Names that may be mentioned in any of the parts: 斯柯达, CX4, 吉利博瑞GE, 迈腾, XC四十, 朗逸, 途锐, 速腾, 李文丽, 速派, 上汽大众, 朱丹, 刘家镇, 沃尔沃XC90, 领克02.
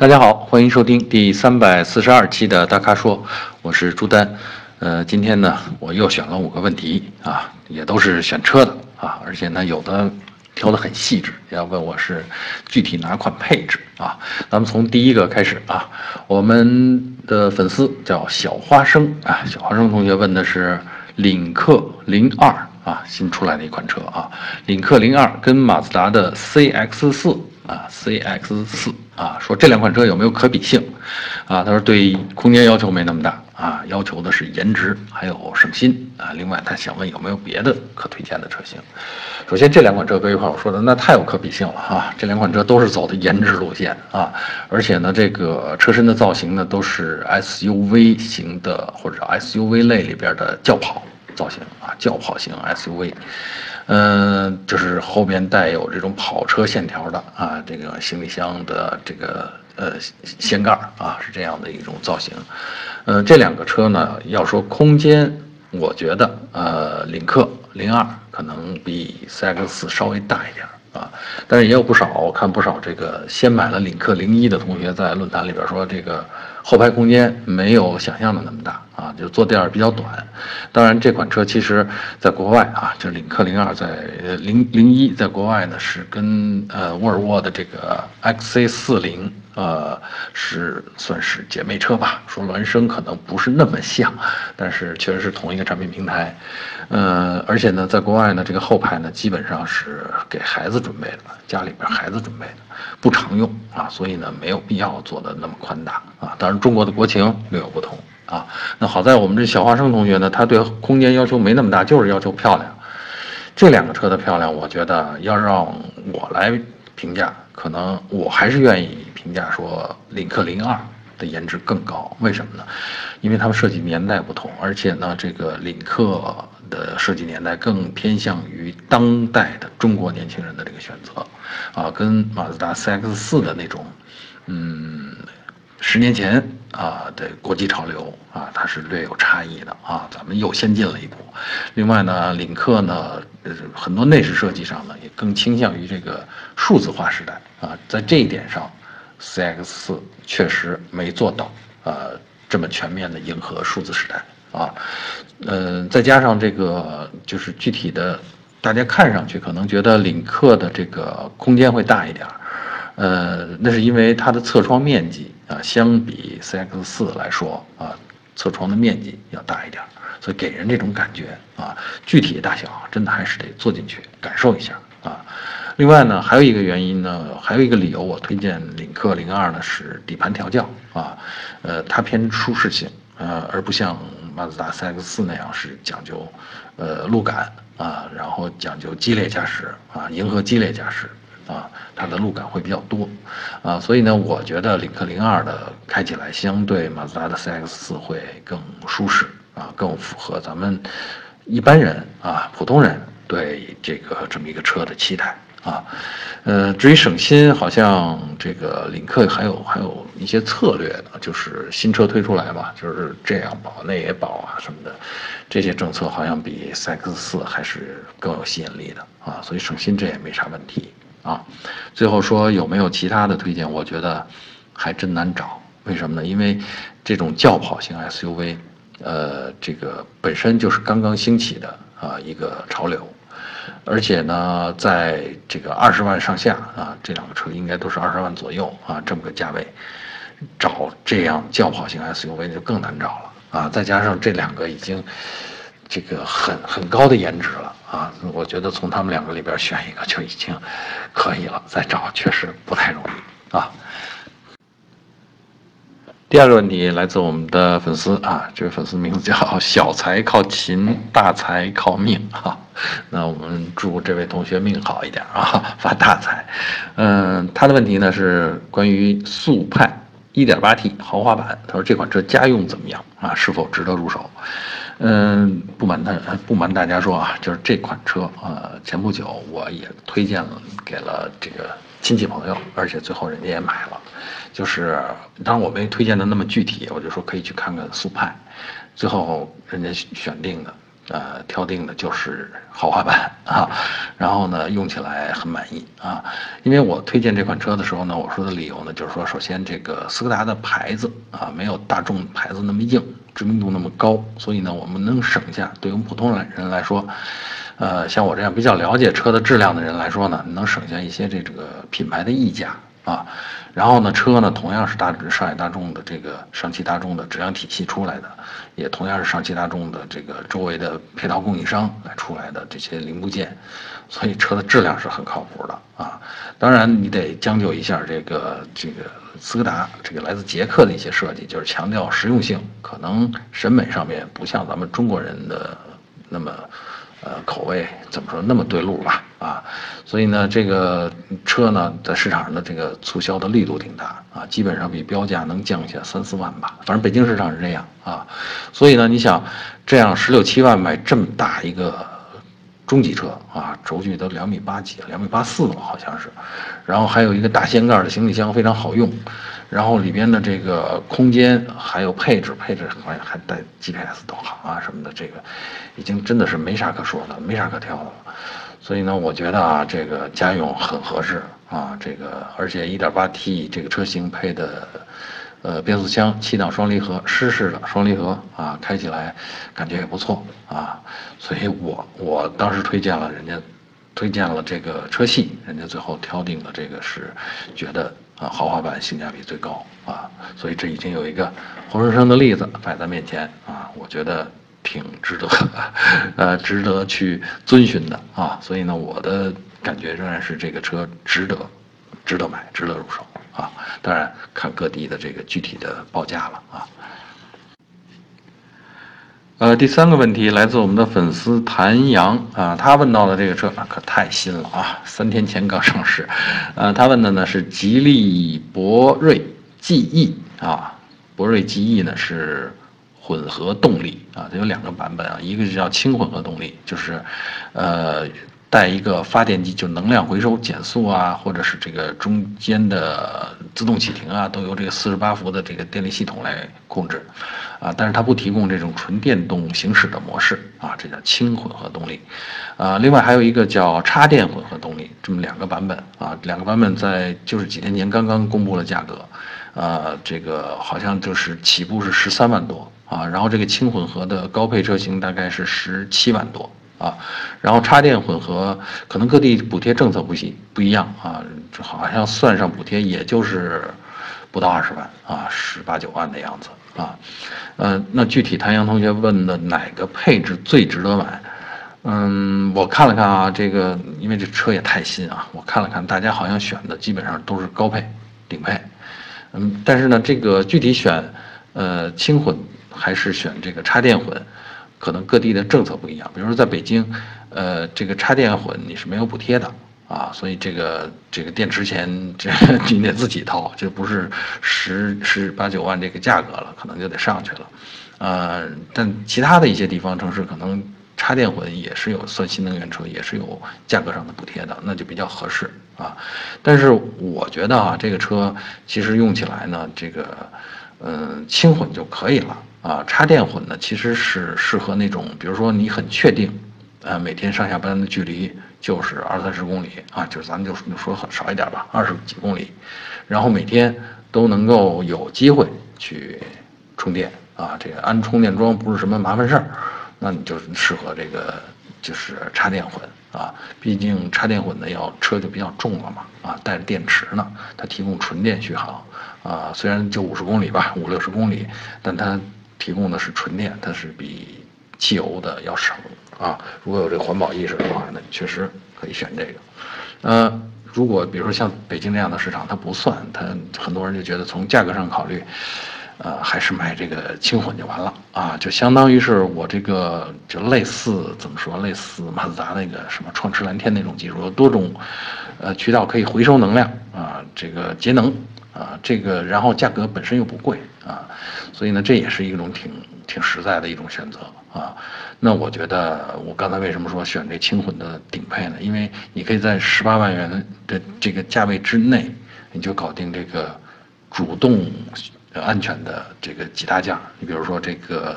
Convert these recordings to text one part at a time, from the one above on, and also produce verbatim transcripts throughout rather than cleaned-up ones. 大家好，欢迎收听第三百四十二期的大咖说，我是朱丹。呃，今天呢，我又选了五个问题啊，也都是选车的啊，而且呢，有的挑得很细致，要问我是具体哪款配置啊。咱们从第一个开始啊，我们的粉丝叫小花生啊，小花生同学问的是领克零二啊，新出来的一款车啊，领克零二跟马自达的 C X 四啊 ，C X 四啊，说这两款车有没有可比性？啊，他说对空间要求没那么大啊，要求的是颜值还有省心啊。另外，他想问有没有别的可推荐的车型。首先，这两款车搁一块，我说的那太有可比性了啊，这两款车都是走的颜值路线啊，而且呢，这个车身的造型呢都是 S U V 型的或者 S U V 类里边的轿跑造型啊，轿跑型 S U V。嗯，就是后边带有这种跑车线条的啊，这个行李箱的这个呃掀盖啊，是这样的一种造型。呃，这两个车呢，要说空间，我觉得呃，领克零二可能比 C X 四稍微大一点啊，但是也有不少，我看不少这个先买了领克零一的同学在论坛里边说这个后排空间没有想象的那么大啊，就坐垫比较短。当然，这款车其实在国外啊，这领克零二在呃零零一在国外呢是跟呃沃尔沃的这个 X C 四十呃是算是姐妹车吧。说孪生可能不是那么像，但是确实是同一个产品平台。呃，而且呢，在国外呢，这个后排呢基本上是给孩子准备的，家里边孩子准备的，不常用啊，所以呢没有必要做的那么宽大啊。当然，中国的国情略有不同啊。那好在我们这小花生同学呢，他对空间要求没那么大，就是要求漂亮。这两个车的漂亮，我觉得要让我来评价，可能我还是愿意评价说领克零二的颜值更高。为什么呢？因为他们设计年代不同，而且呢，这个领克的设计年代更偏向于当代的中国年轻人的这个选择啊，跟马自达 C X 四 的那种嗯十年前啊的国际潮流啊，它是略有差异的啊，咱们又先进了一步。另外呢，领克呢很多内饰设计上呢也更倾向于这个数字化时代啊，在这一点上 C X 四 确实没做到啊这么全面的迎合数字时代啊，嗯、呃，再加上这个就是具体的，大家看上去可能觉得领克的这个空间会大一点，呃，那是因为它的侧窗面积啊，相比 C X 四 来说啊，侧窗的面积要大一点，所以给人这种感觉啊，具体大小真的还是得坐进去感受一下啊。另外呢，还有一个原因呢，还有一个理由，我推荐领克零二呢是底盘调教啊，呃，它偏舒适性，呃，而不像马自达 C X 四 那样是讲究，呃，路感啊，然后讲究激烈驾驶啊，迎合激烈驾驶啊，它的路感会比较多啊，所以呢，我觉得领克零二的开起来相对马自达的 C X 四 会更舒适啊，更符合咱们一般人啊，普通人对这个这么一个车的期待啊。呃，至于省心，好像这个领克还有还有一些策略呢，就是新车推出来嘛，就是这样保那也保啊什么的，这些政策好像比 C X 四 还是更有吸引力的啊，所以省心这也没啥问题啊。最后说有没有其他的推荐，我觉得还真难找。为什么呢？因为这种轿跑型 S U V， 呃，这个本身就是刚刚兴起的啊一个潮流。而且呢，在这个二十万上下啊，这两个车应该都是二十万左右啊，这么个价位，找这样轿跑型 S U V 就更难找了啊！再加上这两个已经这个很很高的颜值了啊，我觉得从他们两个里边选一个就已经可以了，再找确实不太容易啊。第二个问题来自我们的粉丝啊，这位粉丝名字叫小财靠勤，大财靠命啊。那我们祝这位同学命好一点啊，发大财。嗯，他的问题呢是关于速派 一点八T 豪华版，他说这款车家用怎么样啊？是否值得入手？嗯，不瞒他不瞒大家说啊，就是这款车呃，前不久我也推荐了给了这个亲戚朋友，而且最后人家也买了。就是当然我没推荐的那么具体，我就说可以去看看速派，最后人家选定的呃，挑定的就是豪华版啊，然后呢，用起来很满意啊。因为我推荐这款车的时候呢，我说的理由呢，就是说，首先这个斯柯达的牌子啊，没有大众牌子那么硬，知名度那么高，所以呢，我们能省下，对于我们普通人来说，呃，像我这样比较了解车的质量的人来说呢，能省下一些这这个品牌的溢价啊。然后呢，车呢同样是大上海大众的这个上汽大众的质量体系出来的，也同样是上汽大众的这个周围的配套供应商来出来的这些零部件，所以车的质量是很靠谱的啊。当然，你得将就一下这个这个斯柯达这个来自捷克的一些设计，就是强调实用性，可能审美上面不像咱们中国人的那么。呃，口味怎么说那么对路吧啊，所以呢，这个车呢在市场上的这个促销的力度挺大啊，基本上比标价能降下三四万吧，反正北京市场是这样啊。所以呢，你想这样十六七万买这么大一个中级车啊，轴距都两米八几，两米八四了好像是，然后还有一个大掀盖的行李箱非常好用，然后里边的这个空间还有配置，配置还还带 G P S 导航啊什么的，这个已经真的是没啥可说的，没啥可挑的了。所以呢，我觉得啊，这个家用很合适啊，这个而且 一点八T 这个车型配的呃变速箱七档双离合，湿式的双离合啊，开起来感觉也不错啊。所以我我当时推荐了人家，推荐了这个车系，人家最后挑定的这个是觉得。啊，豪华版性价比最高啊，所以这已经有一个活生生的例子摆在面前啊，我觉得挺值得，呃，值得去遵循的啊，所以呢，我的感觉仍然是这个车值得，值得买，值得入手啊，当然看各地的这个具体的报价了啊。呃，第三个问题来自我们的粉丝谭阳啊，他问到的这个车啊可太新了啊，三天前刚上市。呃，他问的呢是吉利博瑞 G E 啊，博瑞 G E 呢是混合动力啊，它有两个版本啊，一个就叫轻混合动力，就是呃带一个发电机，就能量回收、减速啊，或者是这个中间的自动启停啊，都由这个四十八伏的这个电力系统来控制，啊，但是它不提供这种纯电动行驶的模式啊，这叫轻混合动力，啊，另外还有一个叫插电混合动力，这么两个版本啊，两个版本在就是几天前刚刚公布了价格，啊，这个好像就是起步是十三万多啊，然后这个轻混合的高配车型大概是十七万多。啊，然后插电混合可能各地补贴政策不行不一样啊，这好像算上补贴也就是不到二十万啊，十八九万的样子啊。呃，那具体谭阳同学问的哪个配置最值得买？嗯，我看了看啊，这个因为这车也太新啊，我看了看大家好像选的基本上都是高配、顶配，嗯，但是呢，这个具体选呃轻混还是选这个插电混？可能各地的政策不一样，比如说在北京，呃，这个插电混你是没有补贴的啊，所以这个这个电池钱这你得自己掏，这不是十十八九万这个价格了，可能就得上去了，呃，但其他的一些地方城市可能插电混也是有算新能源车，也是有价格上的补贴的，那就比较合适啊。但是我觉得啊，这个车其实用起来呢，这个嗯轻混就可以了。啊，插电混呢，其实是适合那种，比如说你很确定，呃，每天上下班的距离就是二三十公里啊，就是咱们就说很少一点吧，二十几公里，然后每天都能够有机会去充电啊，这个安充电桩不是什么麻烦事儿，那你就适合这个就是插电混啊，毕竟插电混的要车就比较重了嘛，啊，带着电池呢，它提供纯电续航啊，虽然就五十公里吧，五六十公里，但它提供的是纯电，它是比汽油的要省啊。如果有这个环保意识的话，那确实可以选这个。呃，如果比如说像北京这样的市场，它不算，它很多人就觉得从价格上考虑，呃，还是买这个轻混就完了啊，就相当于是我这个就类似怎么说，类似马自达那个什么创驰蓝天那种技术，有多种呃渠道可以回收能量啊，这个节能。啊，这个然后价格本身又不贵啊，所以呢，这也是一种挺挺实在的一种选择啊。那我觉得我刚才为什么说选这轻混的顶配呢？因为你可以在十八万元的这个价位之内，你就搞定这个主动安全的这个几大件。你比如说这个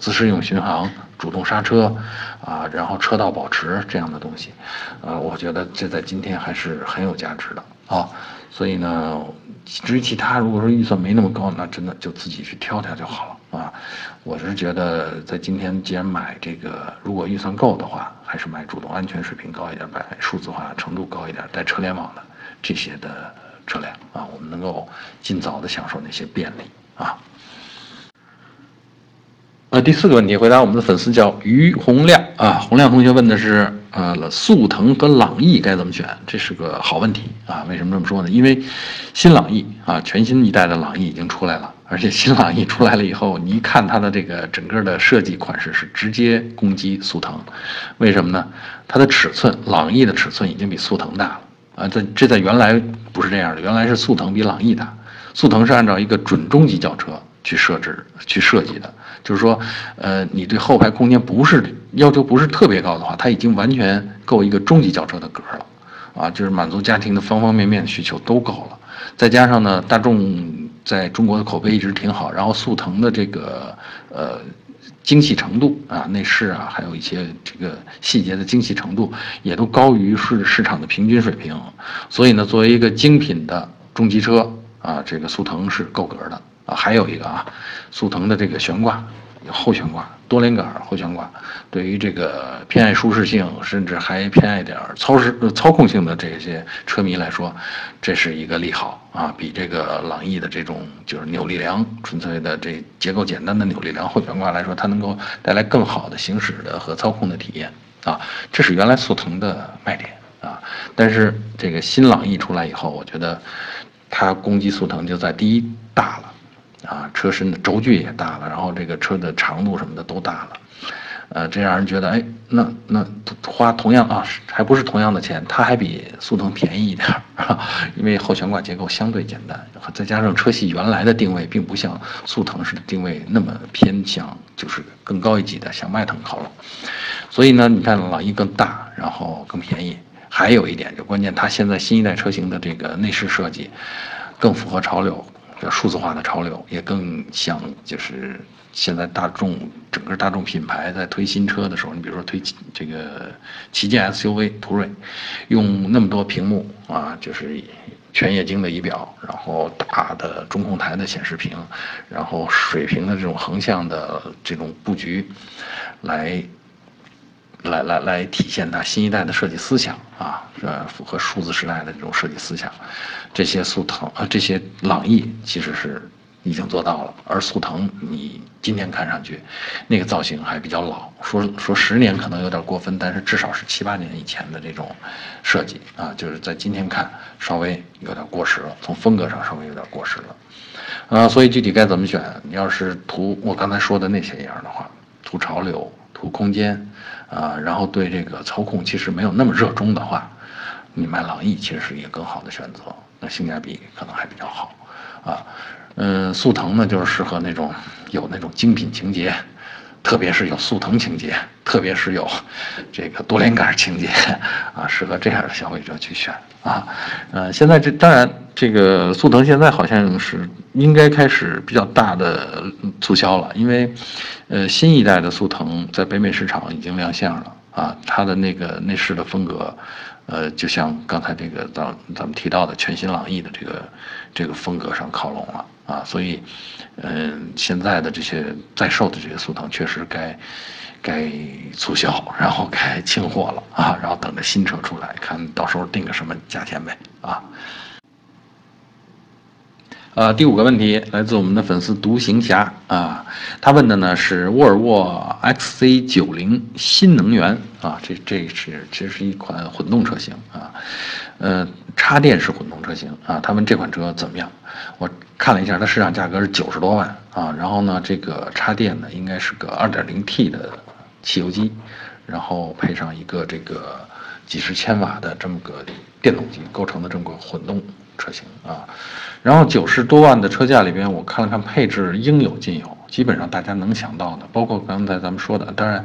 自适应巡航、主动刹车啊、呃，然后车道保持这样的东西，呃，我觉得这在今天还是很有价值的啊。所以呢，至于其他，如果说预算没那么高，那真的就自己去挑挑就好了啊。我是觉得在今天，既然买这个，如果预算够的话，还是买主动安全水平高一点、买数字化程度高一点、带车联网的这些的车辆啊，我们能够尽早的享受那些便利啊。呃，第四个问题回答我们的粉丝叫于洪亮啊，洪亮同学问的是，呃，速腾和朗逸该怎么选？这是个好问题啊。为什么这么说呢？因为新朗逸啊，全新一代的朗逸已经出来了，而且新朗逸出来了以后，你一看它的这个整个的设计款式是直接攻击速腾，为什么呢？它的尺寸，朗逸的尺寸已经比速腾大了啊，这这在原来不是这样的，原来是速腾比朗逸大，速腾是按照一个准中级轿车去设置去设计的，就是说呃你对后排空间不是要求不是特别高的话，它已经完全够一个中级轿车的格了啊，就是满足家庭的方方面面的需求都够了。再加上呢，大众在中国的口碑一直挺好，然后速腾的这个呃精细程度啊，内饰啊，还有一些这个细节的精细程度也都高于市市场的平均水平，所以呢，作为一个精品的中级车啊，这个速腾是够格的。啊，还有一个啊，速腾的这个悬挂，后悬挂多连杆后悬挂，对于这个偏爱舒适性，甚至还偏爱点操实操控性的这些车迷来说，这是一个利好啊，比这个朗逸的这种就是扭力梁纯粹的这结构简单的扭力梁后悬挂来说，它能够带来更好的行驶的和操控的体验啊，这是原来速腾的卖点啊。但是这个新朗逸出来以后，我觉得它攻击速腾就在第一大了。啊，车身的轴距也大了，然后这个车的长度什么的都大了，呃，这让人觉得，哎，那那花同样啊，还不是同样的钱，它还比速腾便宜一点，啊，因为后悬挂结构相对简单，再加上车系原来的定位并不像速腾式的定位那么偏向就是更高一级的像迈腾靠拢，所以呢，你看朗逸更大，然后更便宜，还有一点就关键，它现在新一代车型的这个内饰设计更符合潮流。叫数字化的潮流，也更像就是现在大众整个大众品牌在推新车的时候，你比如说推这个旗舰 S U V 途锐，用那么多屏幕啊，就是全液晶的仪表，然后大的中控台的显示屏，然后水平的这种横向的这种布局，来来来来体现它新一代的设计思想啊，呃，符合数字时代的这种设计思想。这些速腾啊，这些朗逸其实是已经做到了，而速腾你今天看上去，那个造型还比较老，说说十年可能有点过分，但是至少是七八年以前的这种设计啊，就是在今天看稍微有点过时了，从风格上稍微有点过时了，啊，所以具体该怎么选？你要是图我刚才说的那些样的话，图潮流、图空间，啊，然后对这个操控其实没有那么热衷的话，你买朗逸其实是一个更好的选择。那性价比可能还比较好，啊，嗯，速腾呢就是适合那种有那种精品情节，特别是有速腾情节，特别是有这个多连杆情节，啊，适合这样的消费者去选啊。呃，现在这当然这个速腾现在好像是应该开始比较大的促销了，因为呃新一代的速腾在北美市场已经亮相了啊，它的那个内饰的风格。呃，就像刚才这个咱咱们提到的全新朗逸的这个这个风格上靠拢了啊，所以，嗯、呃，现在的这些在售的这些速腾确实该该促销，然后该清货了啊，然后等着新车出来，看到时候定个什么价钱呗啊。呃，第五个问题来自我们的粉丝独行侠啊，他问的呢是沃尔沃 X C 九十 新能源啊，这这是这是一款混动车型啊，呃，插电式混动车型啊，他问这款车怎么样？我看了一下，它市场价格是九十多万啊，然后呢，这个插电呢应该是个 二点零 T 的汽油机，然后配上一个这个几十千瓦的这么个电动机构成的这么个混动。车型啊，然后九十多万的车价里边，我看了看配置，应有尽有，基本上大家能想到的，包括刚才咱们说的，当然，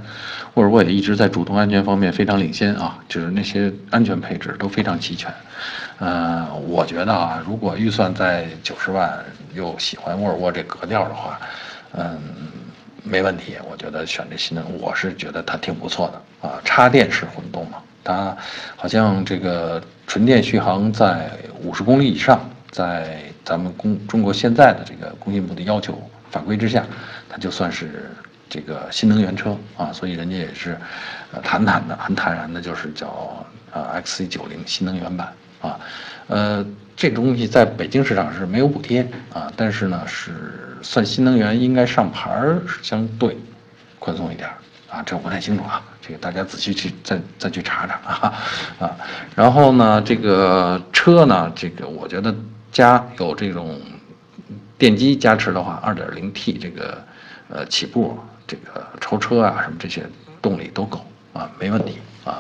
沃尔沃也一直在主动安全方面非常领先啊，就是那些安全配置都非常齐全。呃，我觉得啊，如果预算在九十万，又喜欢沃尔沃这格调的话，嗯，没问题，我觉得选这新能源，我是觉得它挺不错的啊。插电式混动嘛，它好像这个纯电续航在五十公里以上，在咱们公中国现在的这个工信部的要求法规之下，它就算是这个新能源车啊，所以人家也是呃坦坦的很坦然的，就是叫啊 X C 九十 新能源版啊，呃。这东西在北京市场是没有补贴啊，但是呢是算新能源，应该上牌儿相对宽松一点啊，这我不太清楚啊，这个大家仔细去再再去查查啊啊。然后呢，这个车呢，这个我觉得加有这种电机加持的话，二点零 T 这个呃起步这个超车啊什么这些动力都够啊，没问题啊。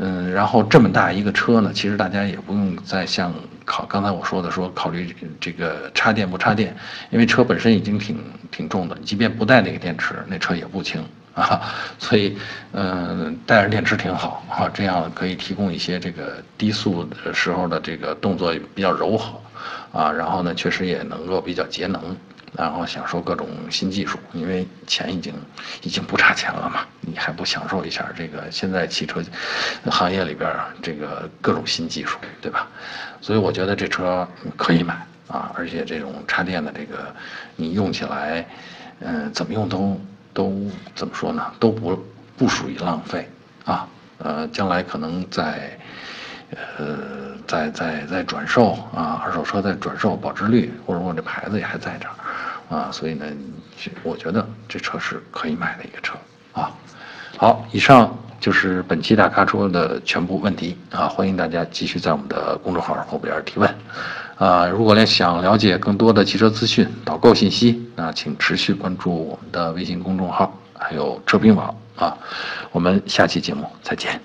嗯，然后这么大一个车呢，其实大家也不用再像考刚才我说的说考虑这个插电不插电，因为车本身已经挺挺重的，即便不带那个电池，那车也不轻啊，所以嗯、呃，带着电池挺好啊，这样可以提供一些这个低速的时候的这个动作比较柔和啊，然后呢确实也能够比较节能。然后享受各种新技术，因为钱已经已经不差钱了嘛，你还不享受一下这个现在汽车行业里边这个各种新技术，对吧？所以我觉得这车可以买啊，而且这种插电的这个你用起来，嗯、呃，怎么用都都怎么说呢？都不不属于浪费啊，呃，将来可能在。呃，在在在转售啊，二手车在转售，保值率或者我这牌子也还在这儿啊，所以呢，我觉得这车是可以买的一个车啊。好，以上就是本期大咖说的全部问题啊，欢迎大家继续在我们的公众号后边提问啊。如果想了解更多的汽车资讯、导购信息，那请持续关注我们的微信公众号还有车评网啊。我们下期节目再见。